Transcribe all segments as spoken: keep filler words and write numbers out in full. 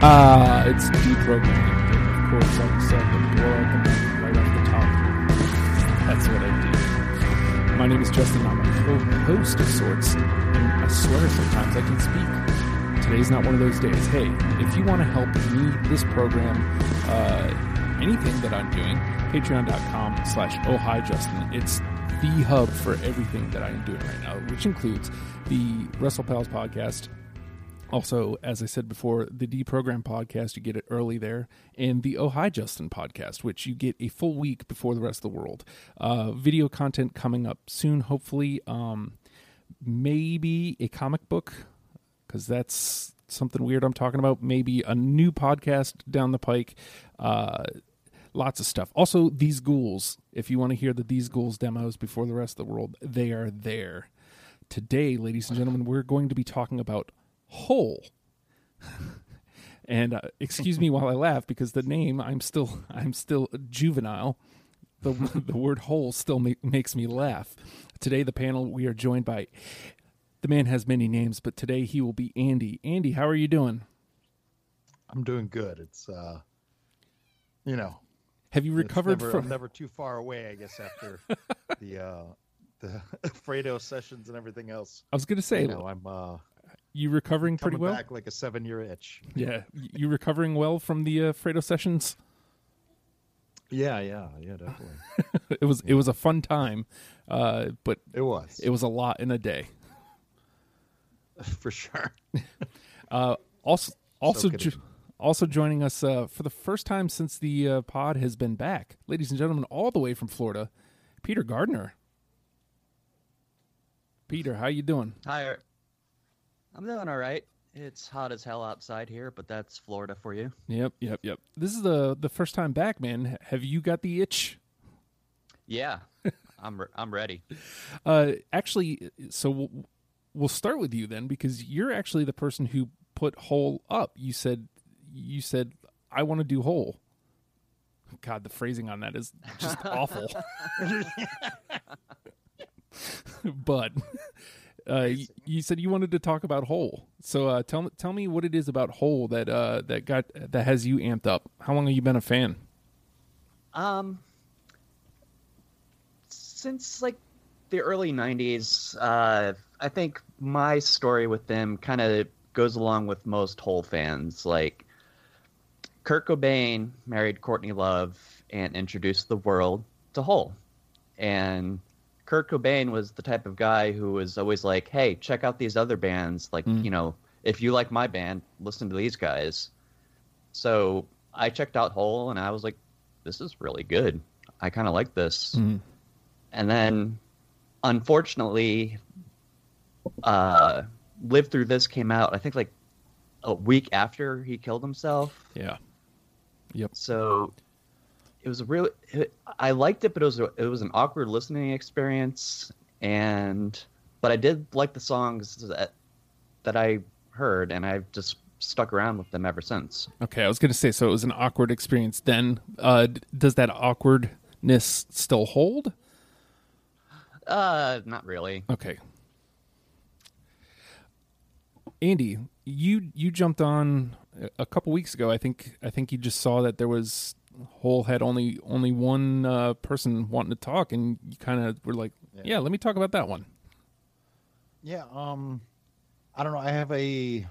Uh, it's deprogramming. Of course, like I said, the blow up and right off the top. That's what I do. My name is Justin. I'm a host of sorts, and I swear sometimes I can speak. Today's not one of those days. Hey, if you want to help me, this program, uh, anything that I'm doing, patreon.com slash oh hi Justin. It's the hub for everything that I'm doing right now, which includes the WrestlePals podcast. Also, as I said before, the Deprogram podcast, you get it early there, and the Oh Hi Justin podcast, which you get a full week before the rest of the world. Uh, video content coming up soon, hopefully. Um, maybe a comic book, because that's something weird I'm talking about. Maybe a new podcast down the pike. Uh, lots of stuff. Also, These Ghouls. If you want to hear the These Ghouls demos before the rest of the world, they are there. Today, ladies and gentlemen, we're going to be talking about Hole. And uh, excuse me while I laugh, because the name, I'm still I'm still juvenile. The the word hole still ma- makes me laugh. Today, the panel, we are joined by, the man has many names, but today he will be Andy. Andy, how are you doing? I'm doing good. It's, uh, you know. Have you recovered never, from... I'm never too far away, I guess, after the, uh, the Fredo sessions and everything else. I was going to say. You know, I'm... Uh, You recovering pretty well? Coming back like a seven-year itch. Yeah. You recovering well from the uh, Fredo sessions? Yeah, yeah, yeah, definitely. it was yeah. It was a fun time, uh, but it was it was a lot in a day. For sure. uh, also, also, so jo- also joining us uh, for the first time since the uh, pod has been back, ladies and gentlemen, all the way from Florida, Peter Gardner. Peter, how you doing? Hi. I'm doing all right. It's hot as hell outside here, but that's Florida for you. Yep, yep, yep. This is the the first time back, man. Have you got the itch? Yeah, I'm re- I'm ready. Uh, actually, so we'll, we'll start with you then, because you're actually the person who put Hole up. You said you said I want to do Hole. God, the phrasing on that is just awful. But. Uh, you, you said you wanted to talk about Hole, so uh, tell me tell me what it is about Hole that uh, that got that has you amped up. How long have you been a fan? Um, since like the early nineties. Uh, I think my story with them kind of goes along with most Hole fans. Like Kurt Cobain married Courtney Love and introduced the world to Hole, and Kurt Cobain was the type of guy who was always like, hey, check out these other bands. Like, mm. you know, if you like my band, listen to these guys. So I checked out Hole and I was like, this is really good. I kind of like this. Mm. And then, unfortunately, uh, Live Through This came out, I think, like a week after he killed himself. Yeah. Yep. So... It was a really. It, I liked it, but it was a, it was an awkward listening experience. And but I did like the songs that that I heard, and I've just stuck around with them ever since. Okay, I was going to say, so it was an awkward experience. Then, uh, does that awkwardness still hold? Uh, not really. Okay. Andy, you you jumped on a couple weeks ago. I think I think you just saw that there was. Hole had only only one uh, person wanting to talk, and you kind of were like, yeah. yeah, let me talk about that one. Yeah, um, I don't know. I have a,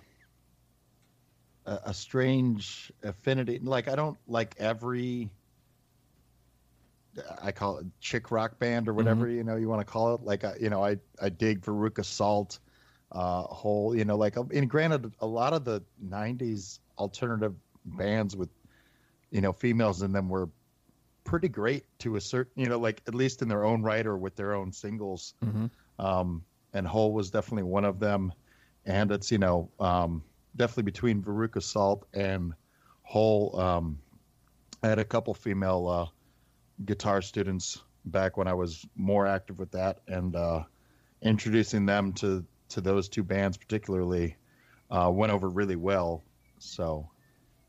a a strange affinity. Like, I don't like every, I call it chick rock band or whatever, mm-hmm. you know, you want to call it. Like, I, you know, I, I dig Veruca Salt, uh, Hole, you know, like, and granted, a lot of the nineties alternative bands with, you know, females in them were pretty great to a certain, you know, like at least in their own right or with their own singles. Mm-hmm. Um, and Hole was definitely one of them. And it's, you know, um, definitely between Veruca Salt and Hole. Um, I had a couple female uh, guitar students back when I was more active with that, and uh, introducing them to, to those two bands particularly uh, went over really well. So...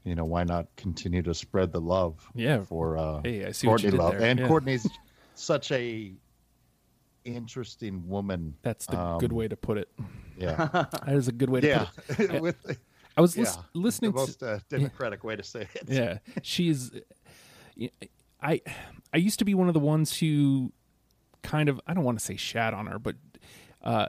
You know, why not continue to spread the love yeah. for uh, hey, I see Courtney Love. There. And yeah. Courtney's such a interesting woman. That's the um, good way to put it. Yeah. That is a good way to yeah. put it. With, I was yeah, lis- listening the most, to the most uh, democratic yeah, way to say it. Yeah, she's. I, I used to be one of the ones who, kind of, I don't want to say shat on her, but uh,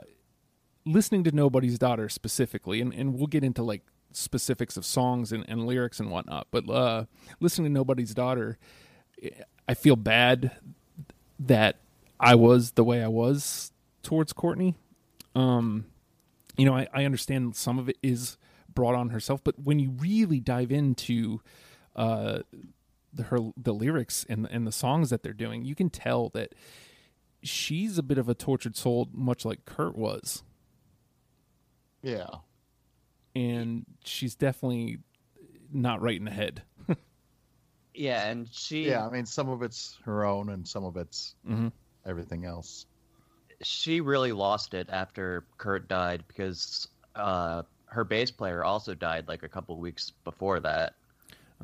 listening to Nobody's Daughter specifically, and, and we'll get into like specifics of songs and, and lyrics and whatnot, but uh, listening to Nobody's Daughter, I feel bad that I was the way I was towards Courtney. Um, you know, I, I understand some of it is brought on herself, but when you really dive into uh, the, her, the lyrics and, and the songs that they're doing, you can tell that she's a bit of a tortured soul, much like Kurt was. Yeah. And she's definitely not right in the head. Yeah, and she... Yeah, I mean, some of it's her own and some of it's mm-hmm. everything else. She really lost it after Kurt died because uh, her bass player also died like a couple weeks before that.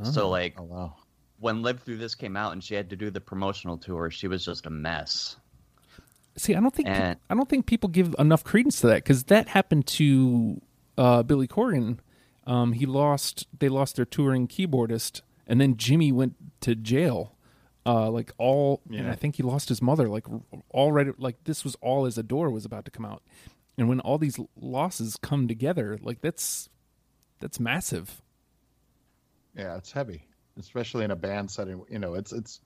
Oh. So, like, oh, wow. when Live Through This came out and she had to do the promotional tour, she was just a mess. See, I don't think and... I don't think people give enough credence to that because that happened to uh, Billy Corgan. Um, he lost... They lost their touring keyboardist... And then Jimmy went to jail, uh, like all, yeah. and I think he lost his mother, like all right, like this was all as Adore was about to come out. And when all these losses come together, like that's, that's massive. Yeah, it's heavy, especially in a band setting. You know, it's, it's,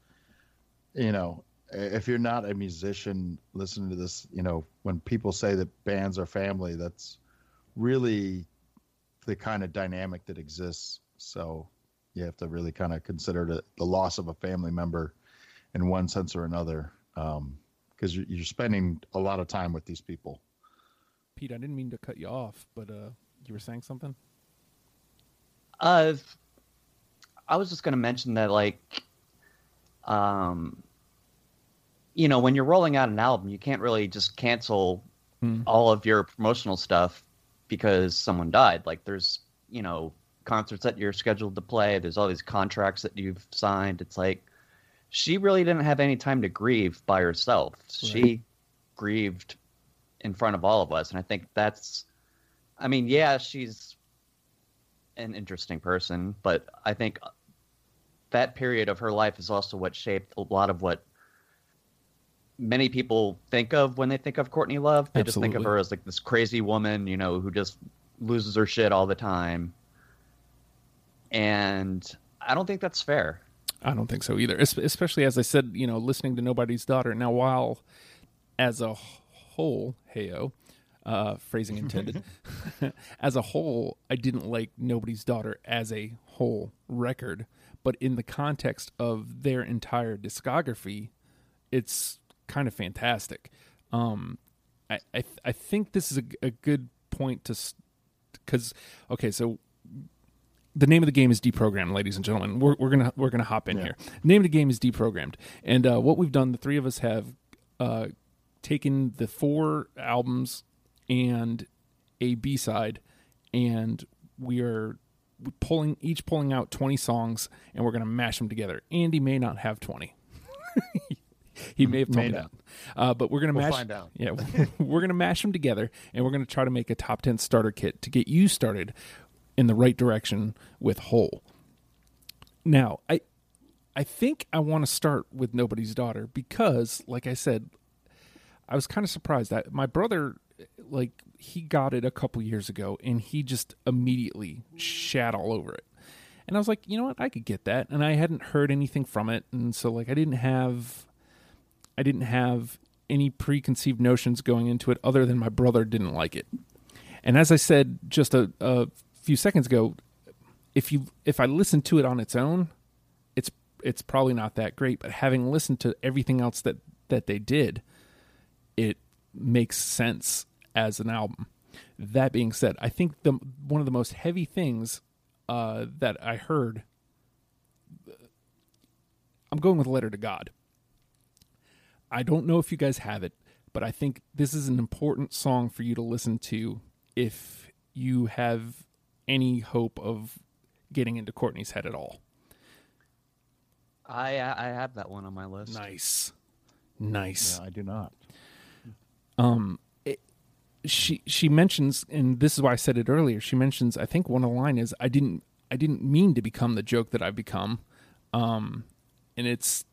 you know, if you're not a musician listening to this, you know, when people say that bands are family, that's really the kind of dynamic that exists. So you have to really kind of consider the, the loss of a family member in one sense or another, because um, you're, you're spending a lot of time with these people. Pete, I didn't mean to cut you off, but uh, you were saying something? Uh, I was just going to mention that, like, um, you know, when you're rolling out an album, you can't really just cancel mm. all of your promotional stuff because someone died. Like, there's, you know... concerts that you're scheduled to play, there's all these contracts that you've signed. It's like she really didn't have any time to grieve by herself. Right. She grieved in front of all of us, and I think that's, I mean, yeah, she's an interesting person, but I think that period of her life is also what shaped a lot of what many people think of when they think of Courtney Love. They Absolutely. Just think of her as like this crazy woman, you know, who just loses her shit all the time. And I don't think that's fair. I don't think so either. Especially, as I said, you know, listening to Nobody's Daughter. Now, while as a whole, heyo, uh, phrasing intended, as a whole, I didn't like Nobody's Daughter as a whole record. But in the context of their entire discography, it's kind of fantastic. Um, I I, th- I think this is a, a good point to... Because, okay, so... The name of the game is Deprogram, ladies and gentlemen. We're, we're gonna we're gonna hop in yeah. here. The name of the game is Deprogrammed, and uh, what we've done, the three of us have uh, taken the four albums and a B side, and we are pulling each pulling out twenty songs, and we're gonna mash them together. Andy may not have twenty. He may have told that, uh, but we're gonna we'll mash. Find out. Yeah, we're gonna mash them together, and we're gonna try to make a top ten starter kit to get you started in the right direction with Hole. Now, I I think I want to start with Nobody's Daughter because, like I said, I was kind of surprised that my brother, like, he got it a couple years ago and he just immediately shat all over it. And I was like, you know what? I could get that. And I hadn't heard anything from it. And so, like, I didn't have I didn't have any preconceived notions going into it other than my brother didn't like it. And as I said just a, a few seconds ago, if you if I listen to it on its own, it's it's probably not that great, but having listened to everything else that that they did, it makes sense as an album. That being said, I think the one of the most heavy things uh that I heard, I'm going with Letter to God. I don't know if you guys have it, but I think this is an important song for you to listen to if you have any hope of getting into Courtney's head at all. I I have that one on my list. Nice. Nice. Yeah, I do not. Um, it, she she mentions, and this is why I said it earlier, she mentions, I think one of the line is, I didn't I didn't mean to become the joke that I've become. Um, and it's,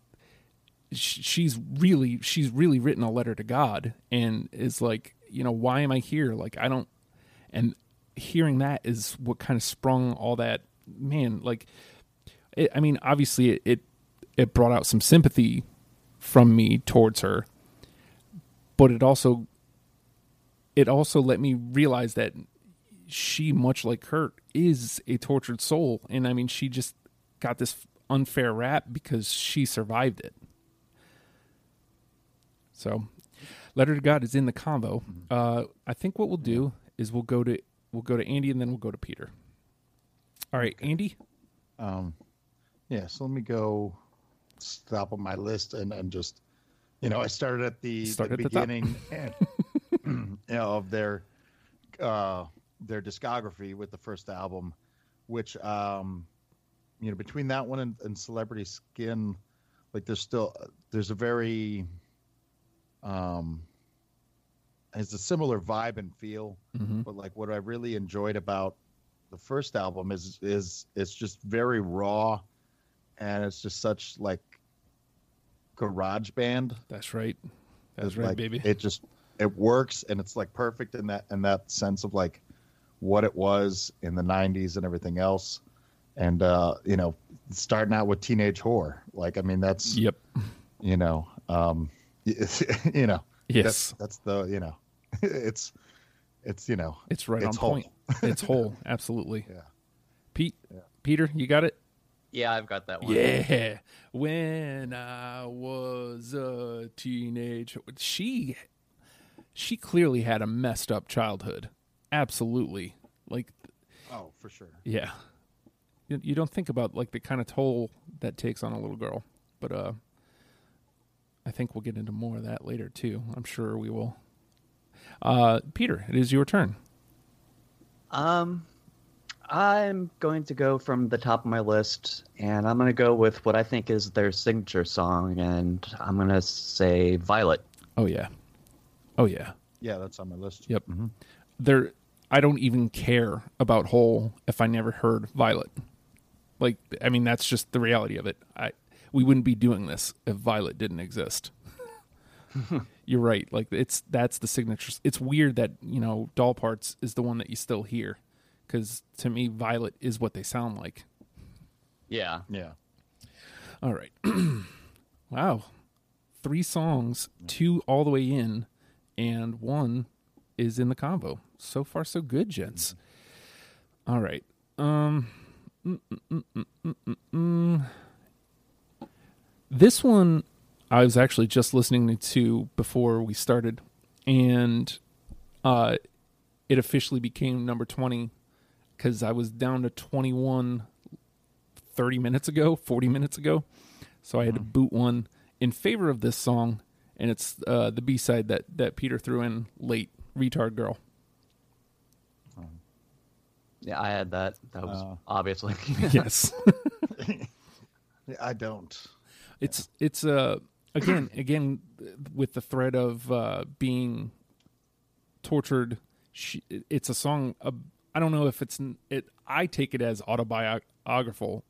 she's really, she's really written a letter to God and is like, you know, why am I here? Like, I don't, and hearing that is what kind of sprung all that, man, like, it, I mean, obviously it, it, it brought out some sympathy from me towards her, but it also, it also let me realize that she, much like Kurt, is a tortured soul. And I mean, she just got this unfair rap because she survived it. So, letter to God is in the combo. Uh, I think what we'll do is we'll go to we'll go to Andy and then we'll go to Peter. All right, Andy. Um, yeah. So let me go stop on my list and and just, you know, I started at the, Start the at beginning the and, you know, of their uh, their discography with the first album, which um, you know, between that one and, and Celebrity Skin, like there's still there's a very Um, it's a similar vibe and feel, mm-hmm. but like what I really enjoyed about the first album is is it's just very raw, and it's just such like garage band. That's right. That's it's right, like, baby. It just it works, and it's like perfect in that in that sense of like what it was in the nineties and everything else. And uh, you know, starting out with Teenage Whore, like I mean that's yep. You know. Um, you know, yes, that's, that's the, you know, it's, it's, you know, it's right it's on whole. Point. It's whole. Absolutely. Yeah. Pete, yeah. Peter, you got it. Yeah. I've got that one. Yeah. When I was a teenager, she, she clearly had a messed up childhood. Absolutely. Like, oh, for sure. Yeah. You, you don't think about like the kind of toll that takes on a little girl, but, uh, I think we'll get into more of that later, too. I'm sure we will. Uh, Peter, it is your turn. Um, I'm going to go from the top of my list, and I'm going to go with what I think is their signature song, and I'm going to say Violet. Oh, yeah. Oh, yeah. Yeah, that's on my list. Yep. Mm-hmm. There, I don't even care about Hole if I never heard Violet. Like, I mean, that's just the reality of it. I... We wouldn't be doing this if Violet didn't exist. You're right. Like it's that's the signature. It's weird that, you know, Doll Parts is the one that you still hear, because to me, Violet is what they sound like. Yeah. Yeah. All right. Wow. Three songs, two all the way in, and one is in the combo. So far, so good, gents. Mm-hmm. All right. Um. Mm, mm, mm, mm, mm, mm. This one I was actually just listening to before we started, and uh, it officially became number twenty because I was down to twenty-one thirty minutes ago, forty minutes ago. So I had to boot one in favor of this song, and it's uh, the B-side that, that Peter threw in late, Retard Girl. Yeah, I had that. That was uh, obviously. Yes. I don't. It's it's uh again again with the thread of uh, being tortured. She, it's a song. Uh, I don't know if it's it. I take it as autobiographical.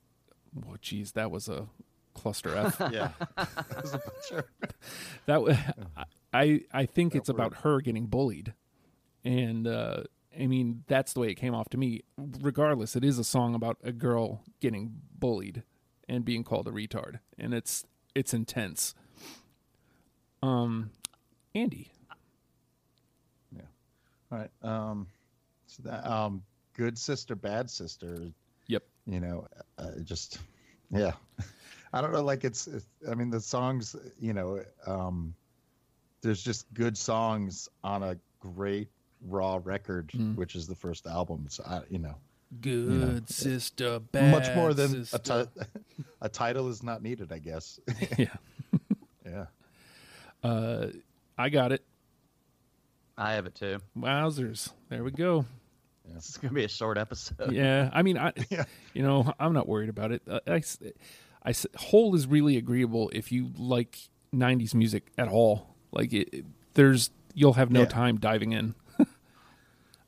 Oh, geez, that was a cluster F. Yeah, that was a butcher. That I I think that it's word. About her getting bullied, and uh, I mean that's the way it came off to me. Regardless, it is a song about a girl getting bullied and being called a retard, and it's it's intense. Um, Andy, yeah, all right. Um, so that um, Good Sister, Bad Sister. Yep. You know, uh, just yeah. I don't know. Like it's, it's. I mean, the songs. You know, um, there's just good songs on a great raw record, mm. which is the first album. So I, you know. Good you know, sister, bad much more than a, t- a title is not needed, I guess. Yeah, yeah. Uh, I got it. I have it too. Wowzers! There we go. Yeah. This is gonna be a short episode. Yeah, I mean, I, yeah. you know, I'm not worried about it. Uh, I, I, Hole is really agreeable if you like nineties music at all. Like, it, it, there's, you'll have no yeah. time diving in.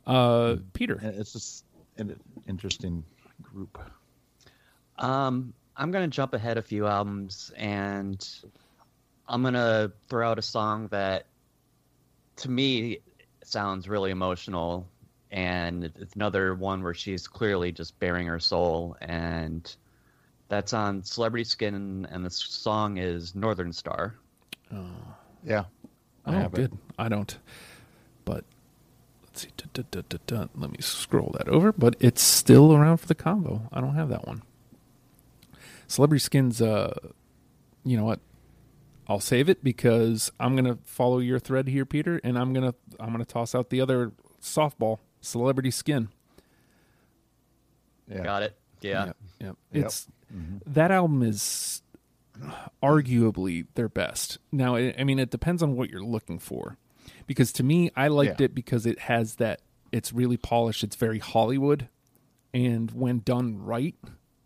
Uh, Peter. It's just an interesting group. Um, I'm going to jump ahead a few albums, and I'm going to throw out a song that, to me, sounds really emotional. And it's another one where she's clearly just bearing her soul. And that's on Celebrity Skin, and the song is Northern Star. Oh. Yeah. I oh, have good. It. I don't. But let's see. Dun, dun, dun, dun. Let me scroll that over. But it's still around for the combo. I don't have that one. Celebrity Skin's, uh, you know what? I'll save it because I'm gonna follow your thread here, Peter, and I'm gonna I'm gonna toss out the other softball, Celebrity Skin. Yeah. Got it. Yeah. Yep. yep. yep. It's mm-hmm. that album is arguably their best. Now, I mean, it depends on what you're looking for, because to me, I liked yeah. it because it has that. It's really polished. It's very Hollywood, and when done right,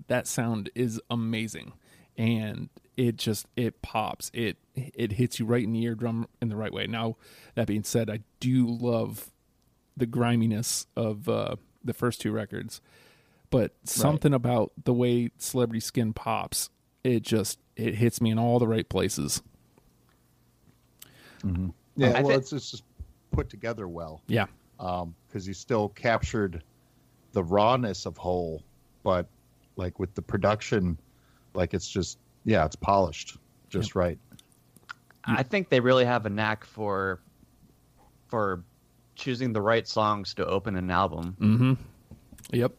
that sound is amazing, and it just it pops. It it hits you right in the eardrum in the right way. Now, that being said, I do love the griminess of uh, the first two records, but something right. about the way Celebrity Skin pops, it just it hits me in all the right places. Mm-hmm. Yeah, um, well, th- it's just put together well. Yeah, because um, he still captured the rawness of Hole, but like with the production, like it's just, yeah, it's polished just yep. right. I think they really have a knack for for choosing the right songs to open an album. Mm-hmm. Yep.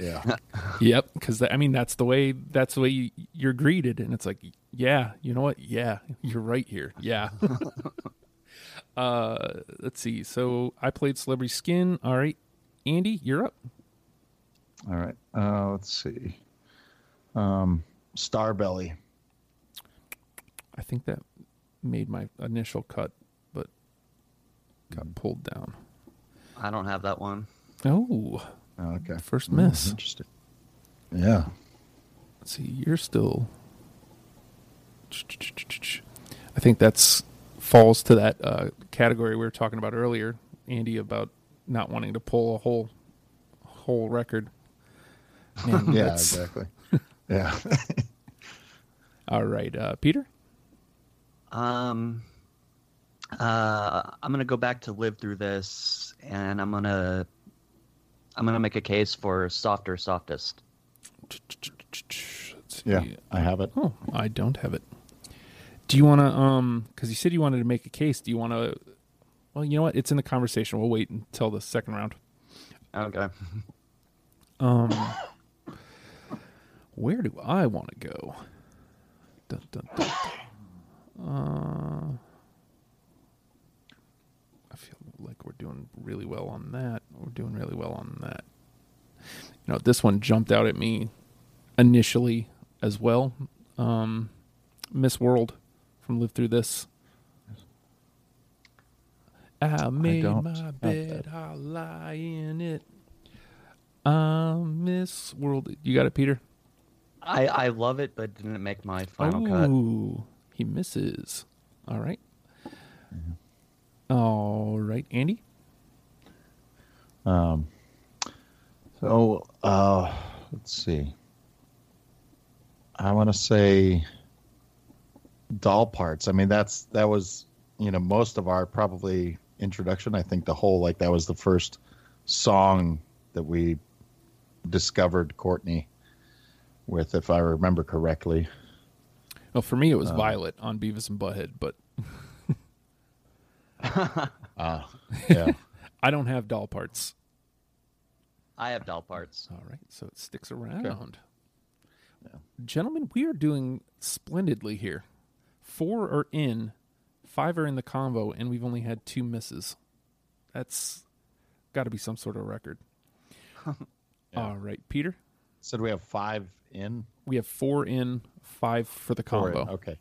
yeah. Yep. Because I mean, that's the way that's the way you, you're greeted, and it's like, yeah, you know what? Yeah, you're right here. Yeah. uh, let's see. So I played Celebrity Skin. All right, Andy, you're up. All right. Uh, let's see. Um, Starbelly. I think that made my initial cut, but got pulled down. I don't have that one. Oh. Okay. First miss. Mm, interesting. Yeah. Let's see. You're still. I think that's falls to that uh, category we were talking about earlier, Andy, about not wanting to pull a whole whole record. Man, yeah, that's... exactly. Yeah. All right, uh, Peter. Um, uh, I'm gonna go back to Live Through This, and I'm gonna, I'm gonna make a case for Softer Softest. Yeah, I have it. Oh, I don't have it. Do you wanna? Um, because you said you wanted to make a case. Do you wanna? Well, you know what? It's in the conversation. We'll wait until the second round. Okay. Um. Where do I want to go? Dun, dun, dun, dun. Uh, I feel like we're doing really well on that. We're doing really well on that. You know, this one jumped out at me initially as well. Um, Miss World from Live Through This. I made I my bed, I'll lie in it. Uh, Miss World. You got it, Peter? I, I love it, but didn't make my final oh, cut. He misses. All right. Mm-hmm. All right, Andy? Um. So, uh, let's see. I want to say Doll Parts. I mean, that's that was, you know, most of our probably introduction. I think the whole, like, that was the first song that we discovered Courtney with, if I remember correctly. Well, for me, it was uh, Violet on Beavis and Butthead, but... uh, yeah. I don't have Doll Parts. I have Doll Parts. All right, so it sticks around. Okay. Yeah. Gentlemen, we are doing splendidly here. Four are in, five are in the combo, and we've only had two misses. That's got to be some sort of record. yeah. All right, Peter? So do we have five in? We have four in, five for the combo. Okay.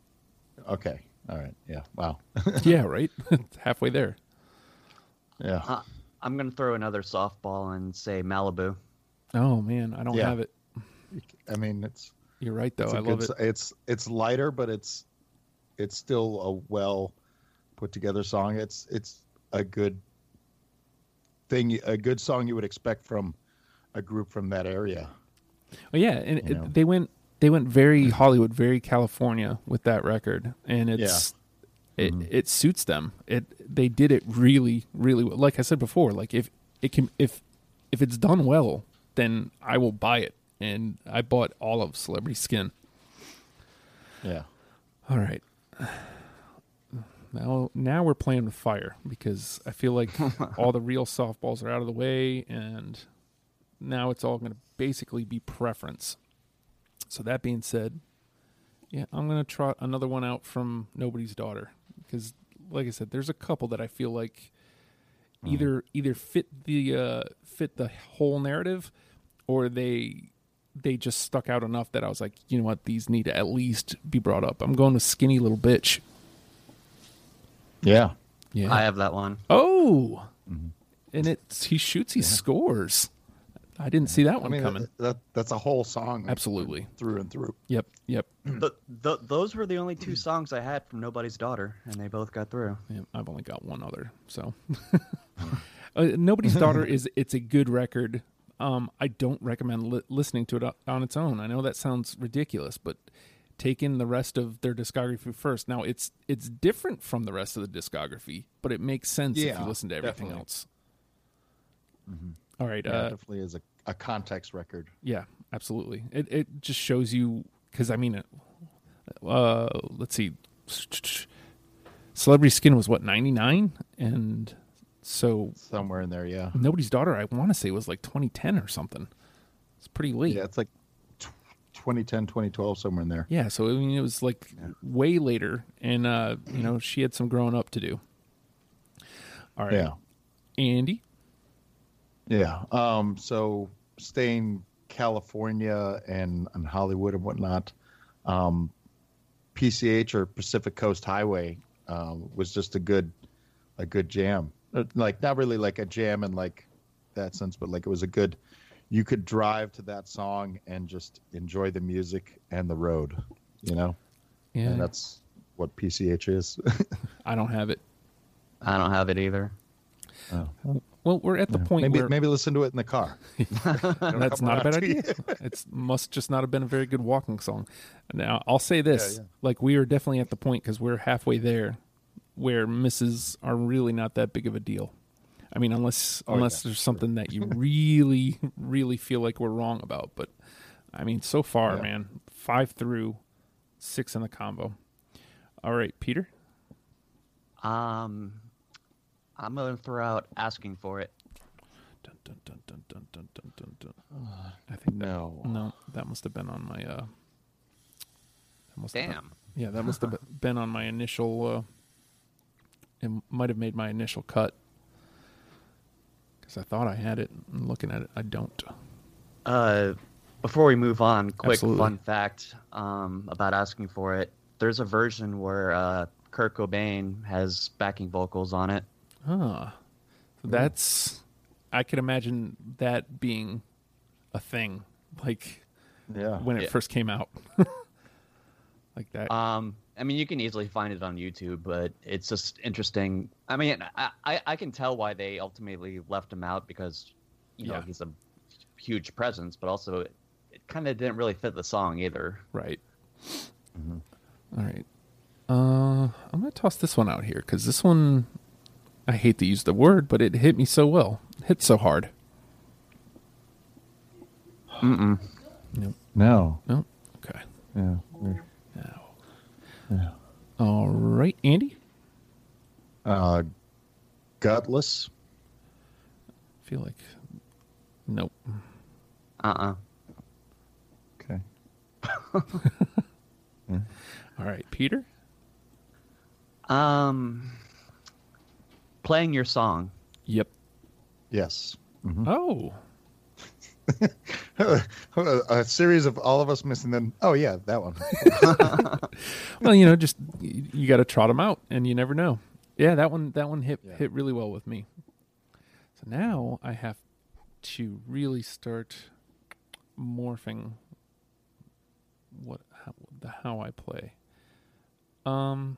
Okay. All right. Yeah. Wow. yeah, right? It's halfway there. Yeah. Uh, I'm going to throw another softball and say Malibu. Oh, man. I don't yeah. have it. I mean, it's... You're right, though. I love good, it. It's it's lighter, but it's it's still a well put together song. It's It's a good thing, a good song you would expect from a group from that area. Oh yeah, and you know? they went they went very Hollywood, very California with that record, and it's yeah. it mm-hmm. it suits them. It they did it really, really well. Like I said before, like if it can if if it's done well, then I will buy it, and I bought all of Celebrity Skin. Yeah. All right. Now, now we're playing with fire because I feel like all the real softballs are out of the way, and now it's all going to basically be preference. So that being said, yeah, I'm going to trot another one out from Nobody's Daughter because, like I said, there's a couple that I feel like mm. either either fit the uh, fit the whole narrative, or they they just stuck out enough that I was like, you know what, these need to at least be brought up. I'm going with Skinny Little Bitch. Yeah. Yeah, I have that one. Oh, mm-hmm. and it's he shoots, he yeah. scores. I didn't see that one I mean, coming. That, that, that's a whole song, absolutely through and through. Yep, yep. The, the, those were the only two songs I had from Nobody's Daughter, and they both got through. Yeah, I've only got one other, so uh, Nobody's Daughter is it's a good record. Um, I don't recommend li- listening to it on its own. I know that sounds ridiculous, but. Take in the rest of their discography first. Now it's it's different from the rest of the discography, but it makes sense yeah, if you listen to everything definitely. else. Mm-hmm. All right, yeah, uh, it definitely is a, a context record. Yeah, absolutely. It it just shows you because I mean, uh, let's see, Celebrity Skin was what ninety-nine, and so somewhere in there, yeah. Nobody's Daughter, I want to say, was like twenty ten or something. It's pretty late. Yeah, it's like. twenty ten, twenty twelve, somewhere in there. Yeah, so I mean, it was like yeah. way later, and uh, you know, she had some growing up to do. All right, yeah, Andy. Yeah, um, so staying California and, and Hollywood and whatnot, um, P C H or Pacific Coast Highway uh, was just a good, a good jam. Like not really like a jam in like that sense, but like it was a good. You could drive to that song and just enjoy the music and the road, you know? Yeah. And that's what P C H is. I don't have it. I don't have it either. Oh. Well, we're at the yeah. point maybe, where... Maybe listen to it in the car. That's not a bad idea. It must just not have been a very good walking song. Now, I'll say this. Yeah, yeah. Like, we are definitely at the point, because we're halfway there, where misses are really not that big of a deal. I mean, unless oh, unless yeah, there's something sure. that you really, really feel like we're wrong about. But, I mean, so far, yeah. man, five through six in the combo. All right, Peter? Um, I'm going to throw out Asking For It. Dun, dun, dun, dun, dun, dun, dun, dun. Uh, I think that, no. No, that must have been on my... Uh, that must Damn. Have been, yeah, that must have been on my initial... Uh, it might have made my initial cut. I thought I had it. I'm looking at it. I don't. Uh, before we move on, quick Absolutely. fun fact um, about Asking For It. There's a version where uh, Kurt Cobain has backing vocals on it. Ah, so that's. I could imagine that being a thing, like yeah. when it yeah. first came out, like that. Um. I mean, you can easily find it on YouTube, but it's just interesting. I mean, I, I, I can tell why they ultimately left him out because, you know, yeah. he's a huge presence, but also it, it kind of didn't really fit the song either. Right. Mm-hmm. All right. Uh, I'm going to toss this one out here because this one, I hate to use the word, but it hit me so well. It hit so hard. Mm-mm. Nope. No. No? Okay. Yeah. We're... Yeah. All right, Andy? Uh, Gutless. I feel like... Nope. Uh-uh. Okay. yeah. All right, Peter? Um, Playing Your Song. Yep. Yes. Mm-hmm. Oh. a, a series of all of us missing them. Oh yeah, that one. Well, you know, just you, you got to trot them out, and you never know. Yeah, that one, that one hit yeah. hit really well with me. So now I have to really start morphing what how, the how I play. Um,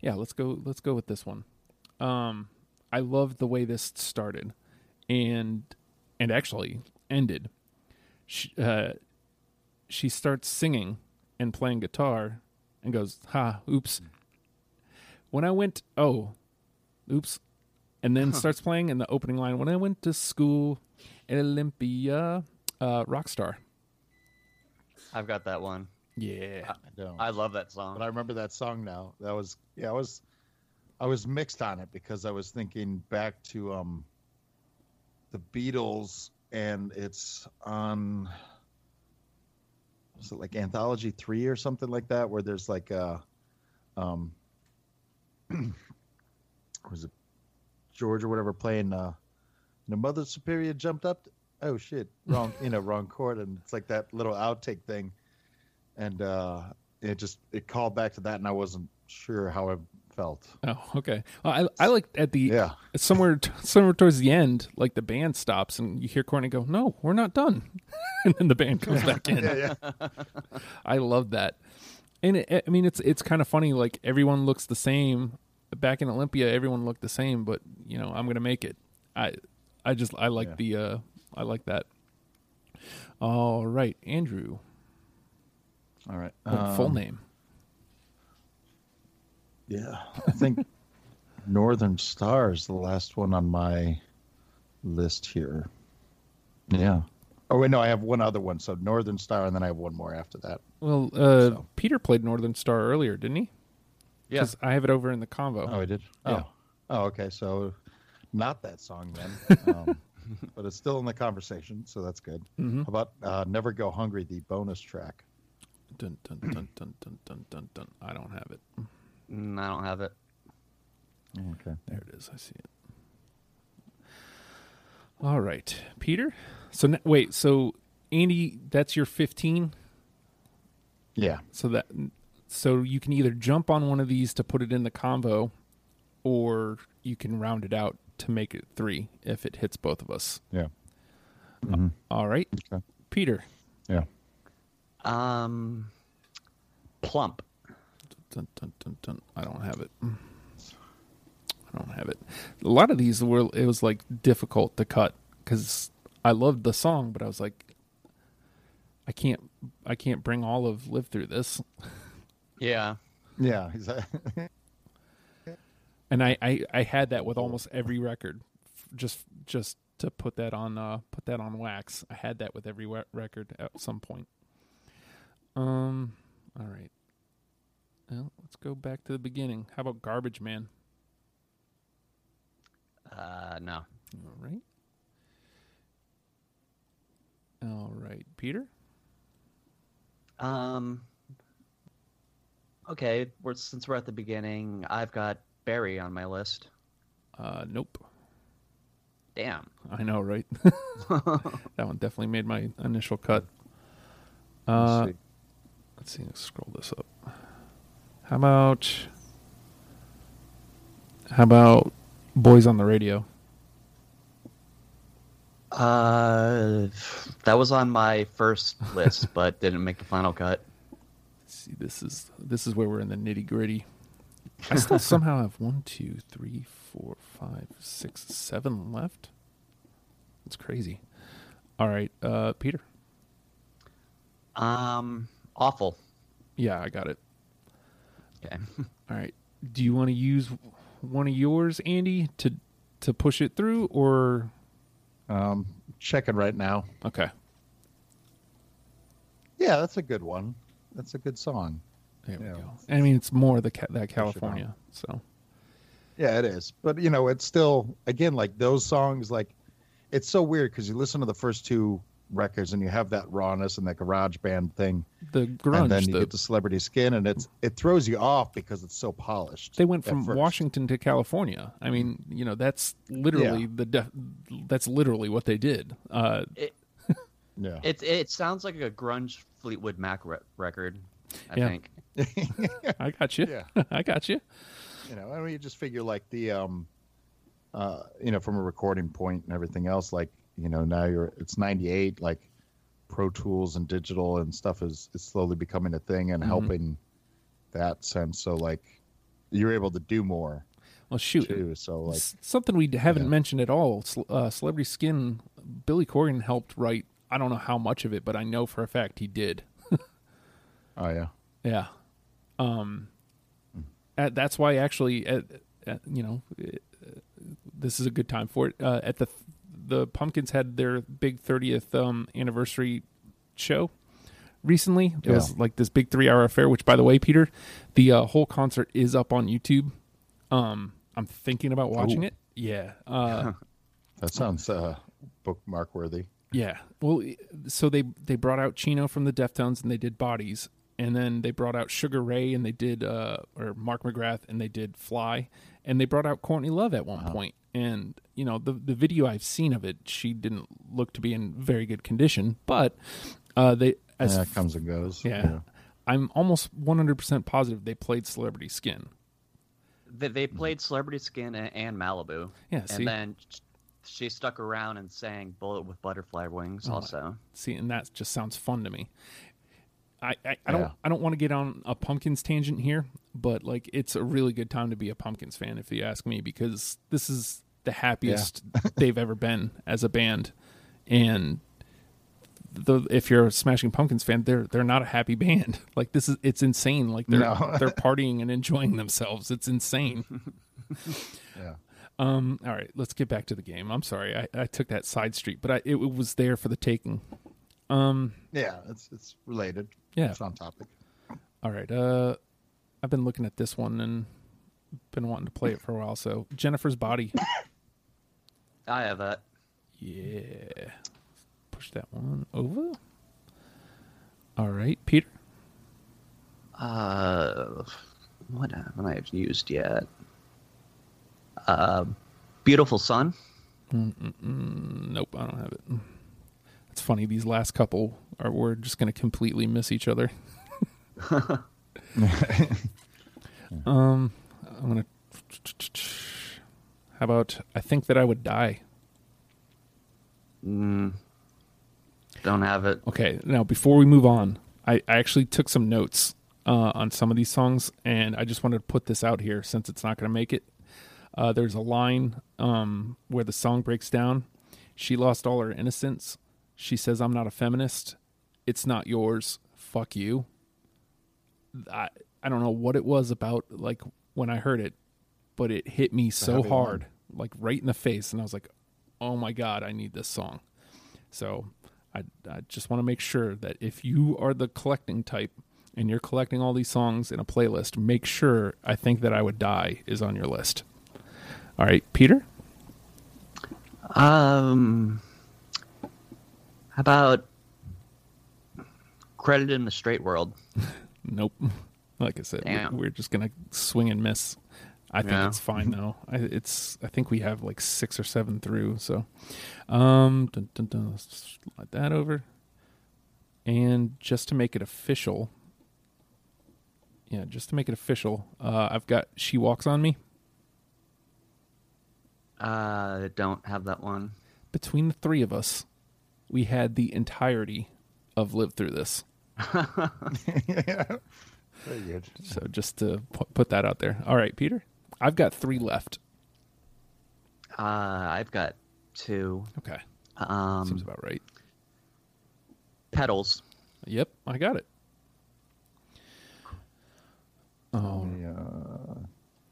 yeah, let's go. Let's go with this one. Um, I loved the way this started and and actually ended. She, uh, she starts singing and playing guitar and goes, ha, oops. When I went, oh, oops. And then huh. starts playing in the opening line, when I went to school at Olympia, uh, Rockstar. I've got that one. Yeah. I, I don't. I love that song. But I remember that song now. That was, yeah, I was, I was mixed on it because I was thinking back to um, the Beatles, and it's on, was it like Anthology three or something like that, where there's like a, um, was it George or whatever playing uh, the Mother Superior jumped up to, oh shit, wrong, you know, wrong chord, and it's like that little outtake thing, and uh, it just it called back to that, and I wasn't sure how I felt. Oh, okay. Well, I I like at the yeah. somewhere t- somewhere towards the end, like the band stops, and you hear Courtney go, "No, we're not done," and then the band comes back in. yeah, yeah. I love that, and it, I mean it's it's kind of funny. Like everyone looks the same. Back in Olympia, everyone looked the same, but you know, I'm gonna make it. I I just I like yeah. the. Uh, I like that. All right, Andrew. All right. Um, full name. Yeah, I think Northern Star is the last one on my list here. Yeah. Oh, wait, no, I have one other one. So Northern Star, and then I have one more after that. Well, uh, so. Peter played Northern Star earlier, didn't he? Yeah. Because I have it over in the convo. Oh, he did? Yeah. Oh. oh, okay. So not that song then. Um, but it's still in the conversation, so that's good. Mm-hmm. How about uh, Never Go Hungry, the bonus track? Dun, dun, dun, dun, dun, dun, dun, dun. I don't have it. Mm, I don't have it. Okay. There it is. I see it. All right. Peter? So, now, wait. So, Andy, that's your fifteen? Yeah. So, that so you can either jump on one of these to put it in the convo, or you can round it out to make it three if it hits both of us. Yeah. Mm-hmm. Uh, all right. Okay. Peter. Yeah. Um, Plump. Dun, dun, dun, dun. I don't have it. I don't have it. A lot of these were, it was like difficult to cut because I loved the song, but I was like, I can't, I can't bring all of Live Through This. Yeah. Yeah. Exactly. And I, I, I had that with almost every record, just just to put that on uh, put that on wax. I had that with every record at some point. Um. All right. Well, let's go back to the beginning. How about Garbage Man? Uh, no. All right. All right, Peter. Um. Okay. We're, since we're at the beginning, I've got Barry on my list. Uh, nope. Damn. I know, right? That one definitely made my initial cut. Uh, let's see. Let's see. Let's scroll this up. How about how about Boys on the Radio? Uh, that was on my first list, but didn't make the final cut. Let's see, this is this is where we're in the nitty gritty. I still somehow have one, two, three, four, five, six, seven left. That's crazy. All right, uh, Peter. Um, awful. Yeah, I got it. Okay. All right. Do you want to use one of yours, Andy, to to push it through, or um, check it right now? Okay. Yeah, that's a good one. That's a good song. There yeah. we go. I mean, it's more the that California, so. Yeah, it is. But, you know, it's still, again, like those songs, like, it's so weird because you listen to the first two records and you have that rawness and that garage band thing. The grunge. And then you the... get the Celebrity Skin, and it's it throws you off because it's so polished. They went from first. Washington to California. I mean, you know, that's literally yeah. the def- that's literally what they did. Uh, it, yeah. It, it sounds like a grunge Fleetwood Mac re- record. I yeah. think. I got you. Yeah. I got you. You know, I mean, you just figure like the, um, uh, you know, from a recording point and everything else, like, you know, now you're it's ninety-eight, like Pro Tools and digital and stuff is, is slowly becoming a thing and mm-hmm. helping that sense. So like you're able to do more. Well, shoot. Too, so like S- something we haven't yeah. mentioned at all. Uh, Celebrity Skin, Billy Corgan helped write. I don't know how much of it, but I know for a fact he did. Oh yeah, yeah. Um, mm. at, that's why actually, at, at, you know, it, uh, this is a good time for it. Uh, at the the Pumpkins had their big thirtieth um, anniversary show recently. It yeah. was like this big three hour affair. Which, by the way, Peter, the uh, whole concert is up on YouTube. Um, I'm thinking about watching Ooh. it. Yeah. Uh, that sounds uh, bookmark worthy. Yeah. Well, so they, they brought out Chino from the Deftones and they did Bodies. And then they brought out Sugar Ray and they did, uh, or Mark McGrath and they did Fly. And they brought out Courtney Love at one wow. point. And, you know, the, the video I've seen of it, she didn't look to be in very good condition. But uh, they. As yeah, it comes and goes. Yeah, yeah. I'm almost one hundred percent positive they played Celebrity Skin. They, they played Celebrity Skin and, and Malibu. Yeah, see? And then she stuck around and sang Bullet with Butterfly Wings oh, also. See, and that just sounds fun to me. I, I, I don't yeah. I don't want to get on a Pumpkins tangent here, but like it's a really good time to be a Pumpkins fan if you ask me, because this is the happiest yeah. they've ever been as a band. And the, if you're a Smashing Pumpkins fan, they're they're not a happy band. Like this is it's insane. Like they're no. they're partying and enjoying themselves. It's insane. Yeah. Um, all right, let's get back to the game. I'm sorry, I, I took that side street, but I, it, it was there for the taking. Um, yeah, it's it's related. Yeah, it's on topic. All right, uh, I've been looking at this one and been wanting to play it for a while. So Jennifer's Body. I have that. Yeah, push that one over. All right, Peter. Uh, what haven't I used yet? Uh, Beautiful Sun? Mm-mm-mm. Nope, I don't have it. It's funny, these last couple are we're just going to completely miss each other. um, I'm going to... How about I Think That I Would Die? Mm, don't have it. Okay, now before we move on, I, I actually took some notes uh, on some of these songs, and I just wanted to put this out here since it's not going to make it. Uh, there's a line um, where the song breaks down. She lost all her innocence. She says, I'm not a feminist. It's not yours. Fuck you. I, I don't know what it was about, like, when I heard it, but it hit me so hard, one. like, right in the face. And I was like, oh, my God, I need this song. So I, I just want to make sure that if you are the collecting type and you're collecting all these songs in a playlist, make sure I Think That I Would Die is on your list. All right, Peter? Um, how about Credit in the Straight World? Nope. Like I said, Damn. we're just going to swing and miss. I think yeah. it's fine, though. I, it's, I think we have like six or seven through, so. Um, dun, dun, dun, let's just slide that over. And just to make it official, yeah, just to make it official, uh, I've got She Walks on Me. Uh, don't have that one. Between the three of us, we had the entirety of Live Through This. Yeah. Very good. So just to put that out there. All right, Peter, I've got three left. Uh, I've got two. Okay. Um, seems about right. Petals. Yep, I got it. Oh, yeah. Uh,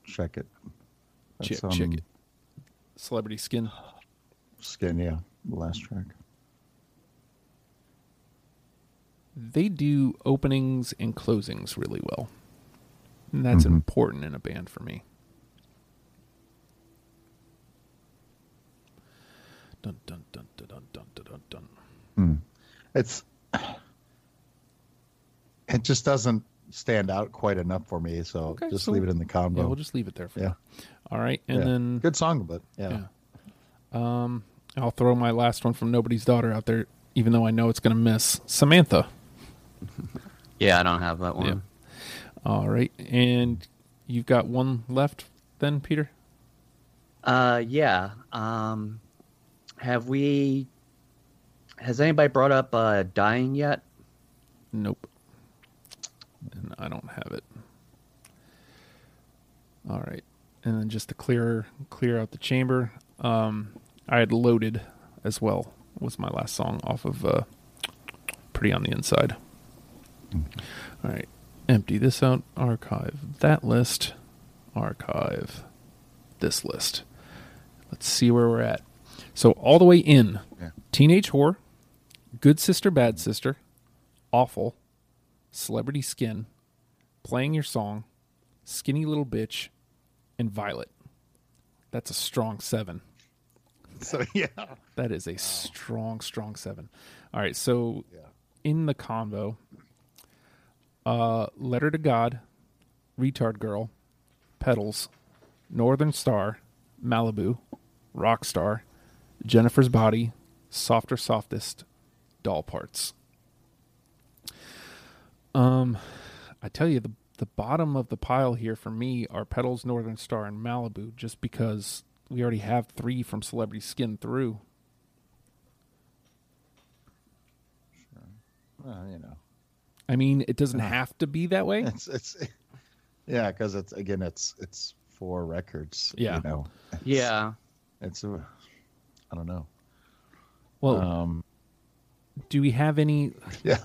check it. That's, check, um, check it. Celebrity Skin. Skin, yeah. The last track. They do openings and closings really well. And that's mm-hmm. important in a band for me. Dun, dun, dun, dun, dun, dun, dun, dun. Mm. It's, it just doesn't stand out quite enough for me, so okay, just so leave it in the combo. Yeah, we'll just leave it there for yeah. you. All right, and yeah. then good song, but yeah. yeah. Um, I'll throw my last one from Nobody's Daughter out there, even though I know it's going to miss. Samantha. Yeah, I don't have that one. Yeah. All right, and you've got one left, then, Peter. Uh, yeah. Um, have we? Has anybody brought up uh, Dying yet? Nope. And I don't have it. All right. and then just to clear clear out the chamber. Um, I had Loaded as well was my last song off of uh, Pretty on the Inside. All right, empty this out, archive that list, archive this list. Let's see where we're at. So all the way in, yeah. Teenage Whore, Good Sister, Bad Sister, Awful, Celebrity Skin, Playing Your Song, Skinny Little Bitch, and Violet. That's a strong seven. So yeah, that is a wow. strong, strong seven. All right, so yeah. in the convo, uh, Letter to God, Retard Girl, Petals, Northern Star, Malibu, Rockstar, Jennifer's Body, Softer Softest, Doll Parts. Um, I tell you, the the bottom of the pile here for me are Petals, Northern Star, and Malibu, just because we already have three from Celebrity Skin through. Sure. Well, you know. I mean, it doesn't have to be that way. It's, it's yeah, because it's again, it's it's four records. Yeah. You know? It's, yeah. It's a, I don't know. Well, um, do we have any? Yeah.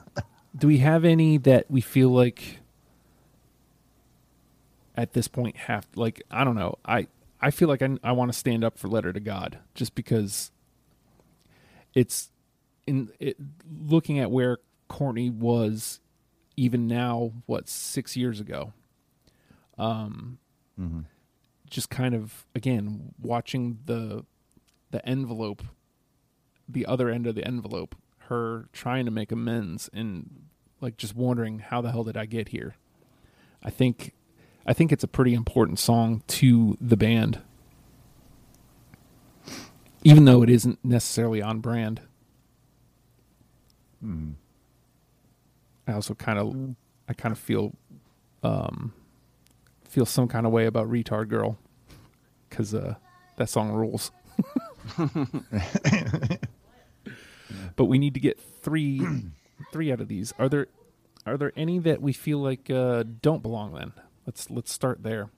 Do we have any that we feel like at this point have like I don't know I. I feel like I, I want to stand up for Letter to God just because it's in it, looking at where Courtney was even now, what, six years ago. Um, mm-hmm. Just kind of, again, watching the the envelope, the other end of the envelope, her trying to make amends and like just wondering how the hell did I get here? I think... I think it's a pretty important song to the band, even though it isn't necessarily on brand. Hmm. I also kind of, I kind of feel, um, feel some kind of way about Retard Girl because uh, that song rules. But we need to get three, three out of these. Are there, are there any that we feel like uh, don't belong then? Let's let's start there.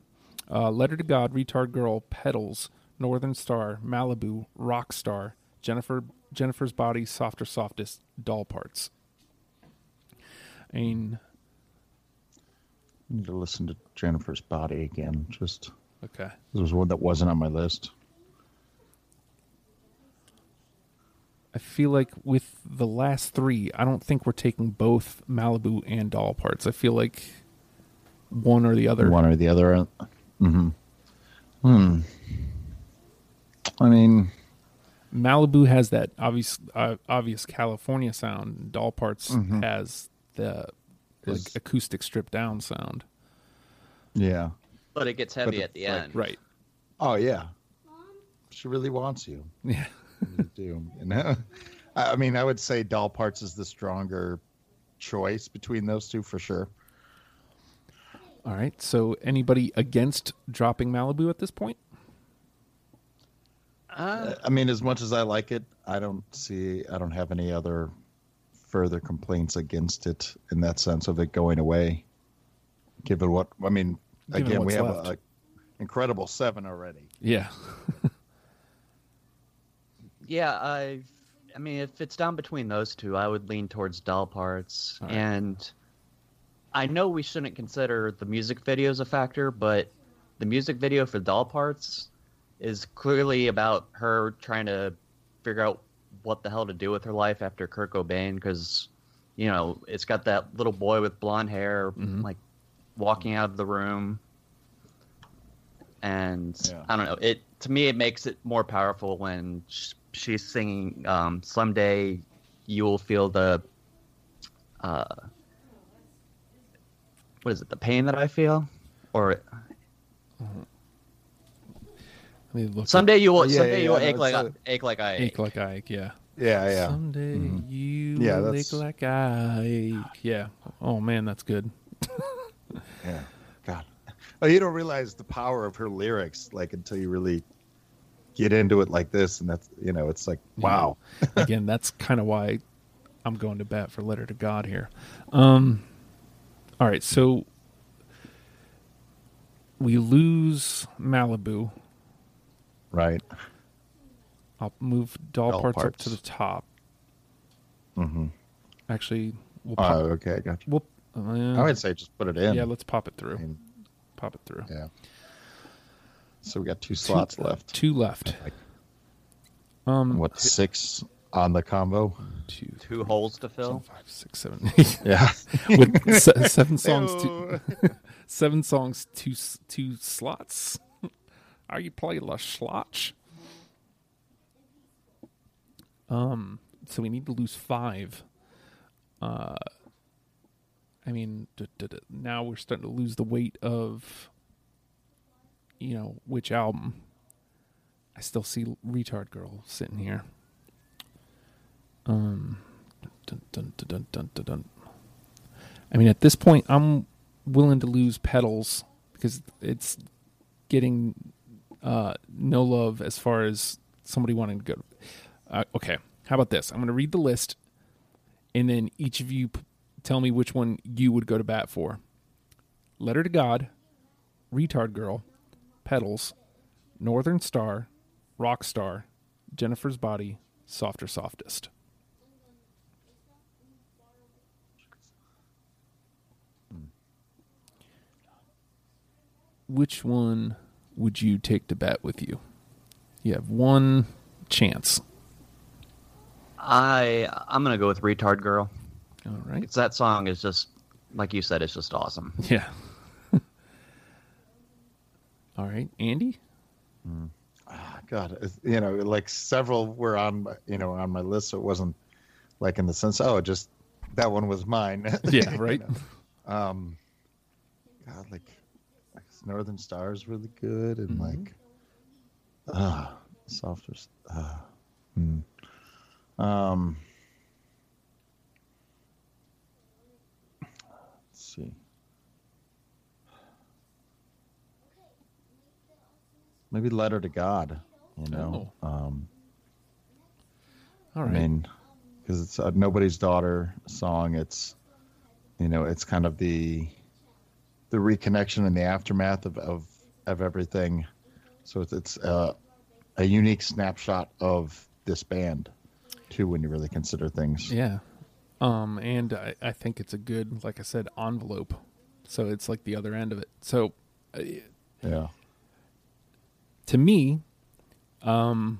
Uh, Letter to God, Retard Girl, Petals, Northern Star, Malibu, Rockstar, Jennifer Jennifer's Body, Softer Softest, Doll Parts. I mean, I need to listen to Jennifer's Body again. Just okay. This was one that wasn't on my list. I feel like with the last three, I don't think we're taking both Malibu and Doll Parts. I feel like one or the other. One or the other. Mm-hmm. Hmm. I mean, Malibu has that obvious, uh, obvious California sound. Doll Parts mm-hmm. has the like it's, acoustic stripped down sound. Yeah, but it gets heavy the, at the like, end, right? Oh yeah. She really wants you. Yeah. You do. You know? I mean, I would say Doll Parts is the stronger choice between those two for sure. All right, so anybody against dropping Malibu at this point? Uh, I mean, as much as I like it, I don't see, I don't have any other further complaints against it in that sense of it going away. Given what, I mean, again, we have an incredible seven already. Yeah. Yeah, I I mean, if it's down between those two, I would lean towards Doll Parts. All right. And I know we shouldn't consider the music video as a factor, but the music video for Doll Parts is clearly about her trying to figure out what the hell to do with her life after Kurt Cobain, because, you know, it's got that little boy with blonde hair, mm-hmm. like, walking out of the room. And, yeah. I don't know, it to me it makes it more powerful when sh- she's singing um, Someday You Will Feel the... Uh, What is it? The pain that I feel, or look someday you will. Yeah, someday yeah, you will yeah, ache like a, ache like I ache. ache like I ache. Yeah. Yeah. Yeah. Someday mm-hmm. you yeah, will ache like I ache. Yeah. Oh man, that's good. Yeah. God. Oh, you don't realize the power of her lyrics like until you really get into it like this, and that's you know it's like wow. Yeah. Again, that's kind of why I'm going to bat for Letter to God here. Um. All right, so we lose Malibu. Right. I'll move doll, doll parts, parts up to the top. Mm-hmm. Actually, we'll pop, oh, okay, gotcha. We'll, uh, I would say just put it in. Yeah, let's pop it through. I mean, pop it through. Yeah. So we got two slots two, left. Two left. Like, um, what, six on the combo? Two, two three, holes to fill. Seven, five, six, seven, eight. Yeah, with se- seven songs. Two, seven songs. Two, two slots. Are you playing La Schlotch? Um. So we need to lose five. Uh. I mean, d- d- d- now we're starting to lose the weight of, you know, which album. I still see Retard Girl sitting here. Um, dun, dun, dun, dun, dun, dun. I mean, at this point, I'm willing to lose Petals because it's getting uh, no love as far as somebody wanting to go. Uh, okay, how about this? I'm going to read the list, and then each of you p- tell me which one you would go to bat for. Letter to God, Retard Girl, Petals, Northern Star, Rockstar, Jennifer's Body, Softer Softest. Which one would you take to bat with you? You have one chance. I I'm gonna go with Retard Girl. All right. It's, that song is just, like you said, it's just awesome. Yeah. All right, Andy. Mm. Oh, God, you know, like several were on, you know, on my list. So it wasn't like in the sense, oh, just that one was mine. Yeah, right. You know? Um, God, like. Northern Star is really good, and mm-hmm. like, ah, uh, softer. Uh, hmm. Um, let's see. Maybe Letter to God. You know. Oh. Um, All right. I mean, because it's a Nobody's Daughter song. It's, you know, it's kind of the. The reconnection and the aftermath of, of, of everything. So it's, it's uh, a unique snapshot of this band, too, when you really consider things. Yeah. Um, and I, I think it's a good, like I said, envelope. So it's like the other end of it. So, uh, yeah. To me, um,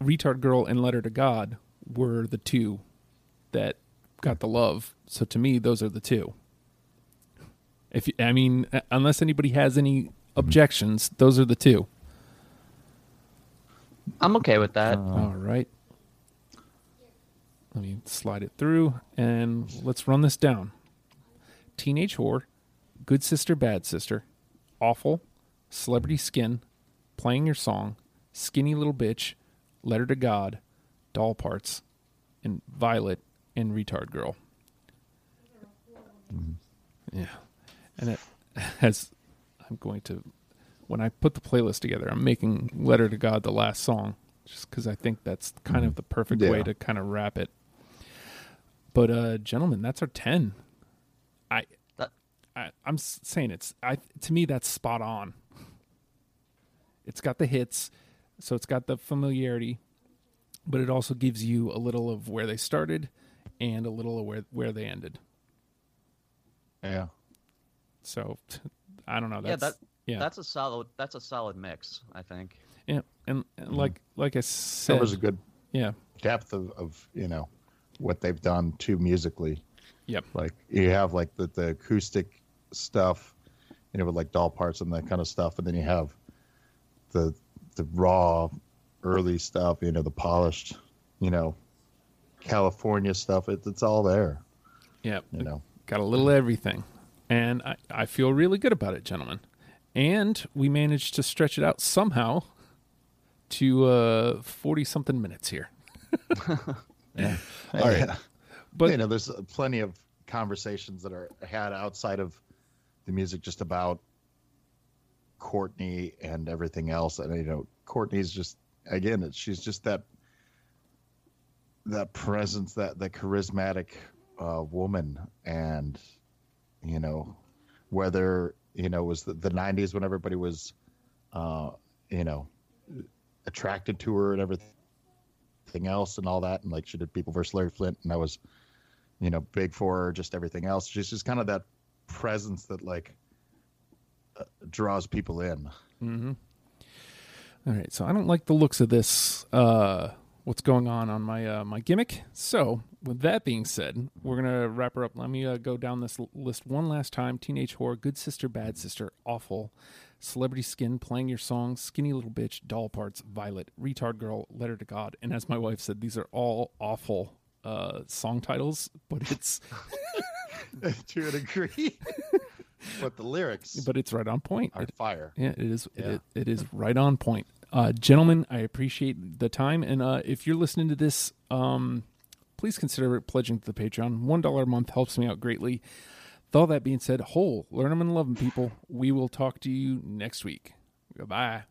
Retard Girl and Letter to God were the two that got the love. So to me, those are the two. If I mean, unless anybody has any objections, those are the two. I'm okay with that. Uh, All right. Let me slide it through, and let's run this down. Teenage Whore, Good Sister, Bad Sister, Awful, Celebrity Skin, Playing Your Song, Skinny Little Bitch, Letter to God, Doll Parts, and Violet, and Retard Girl. Mm-hmm. Yeah. And it has, I'm going to, when I put the playlist together, I'm making Letter to God the last song, just because I think that's kind mm-hmm. of the perfect yeah. way to kind of wrap it. But, uh, gentlemen, that's our ten. I, that, I, I'm saying it's, I to me, that's spot on. It's got the hits, so it's got the familiarity, but it also gives you a little of where they started and a little of where, where they ended. Yeah. So, I don't know. That's, yeah, that, yeah, that's a solid. That's a solid mix, I think. Yeah, and, and mm-hmm. like like I said, was a good yeah depth of, of you know what they've done too musically. Yep. Like you have like the, the acoustic stuff, you know, with like Doll Parts and that kind of stuff, and then you have the the raw early stuff, you know, the polished, you know, California stuff. It, it's all there. Yeah. You know, got a little everything. And I, I feel really good about it, gentlemen. And we managed to stretch it out somehow to uh, forty-something minutes here. Yeah. All right. Yeah. But, you know, there's plenty of conversations that are had outside of the music just about Courtney and everything else. And, you know, Courtney's just, again, she's just that that presence, that, that charismatic uh, woman and... You know, whether you know, was the, the nineties when everybody was, uh, you know, attracted to her and everything else and all that. And like she did People versus. Larry Flint, and that was, you know, big for her, just everything else. She's just kind of that presence that like uh, draws people in. Mm-hmm. All right, so I don't like the looks of this, uh, what's going on on my uh, my gimmick. So with that being said, we're going to wrap her up. Let me uh, go down this l- list one last time. Teenage Whore, Good Sister, Bad Sister, Awful, Celebrity Skin, Playing Your Song, Skinny Little Bitch, Doll Parts, Violet, Retard Girl, Letter to God. And as my wife said, these are all awful uh, song titles, but it's... To an agree. But the lyrics... But it's right on point. Are it, fire. Yeah, it is, yeah. It, it is right on point. Uh, gentlemen, I appreciate the time. And uh, if you're listening to this, um, please consider pledging to the Patreon. one dollar a month helps me out greatly. With all that being said, Hole, learn them and love them, people. We will talk to you next week. Goodbye.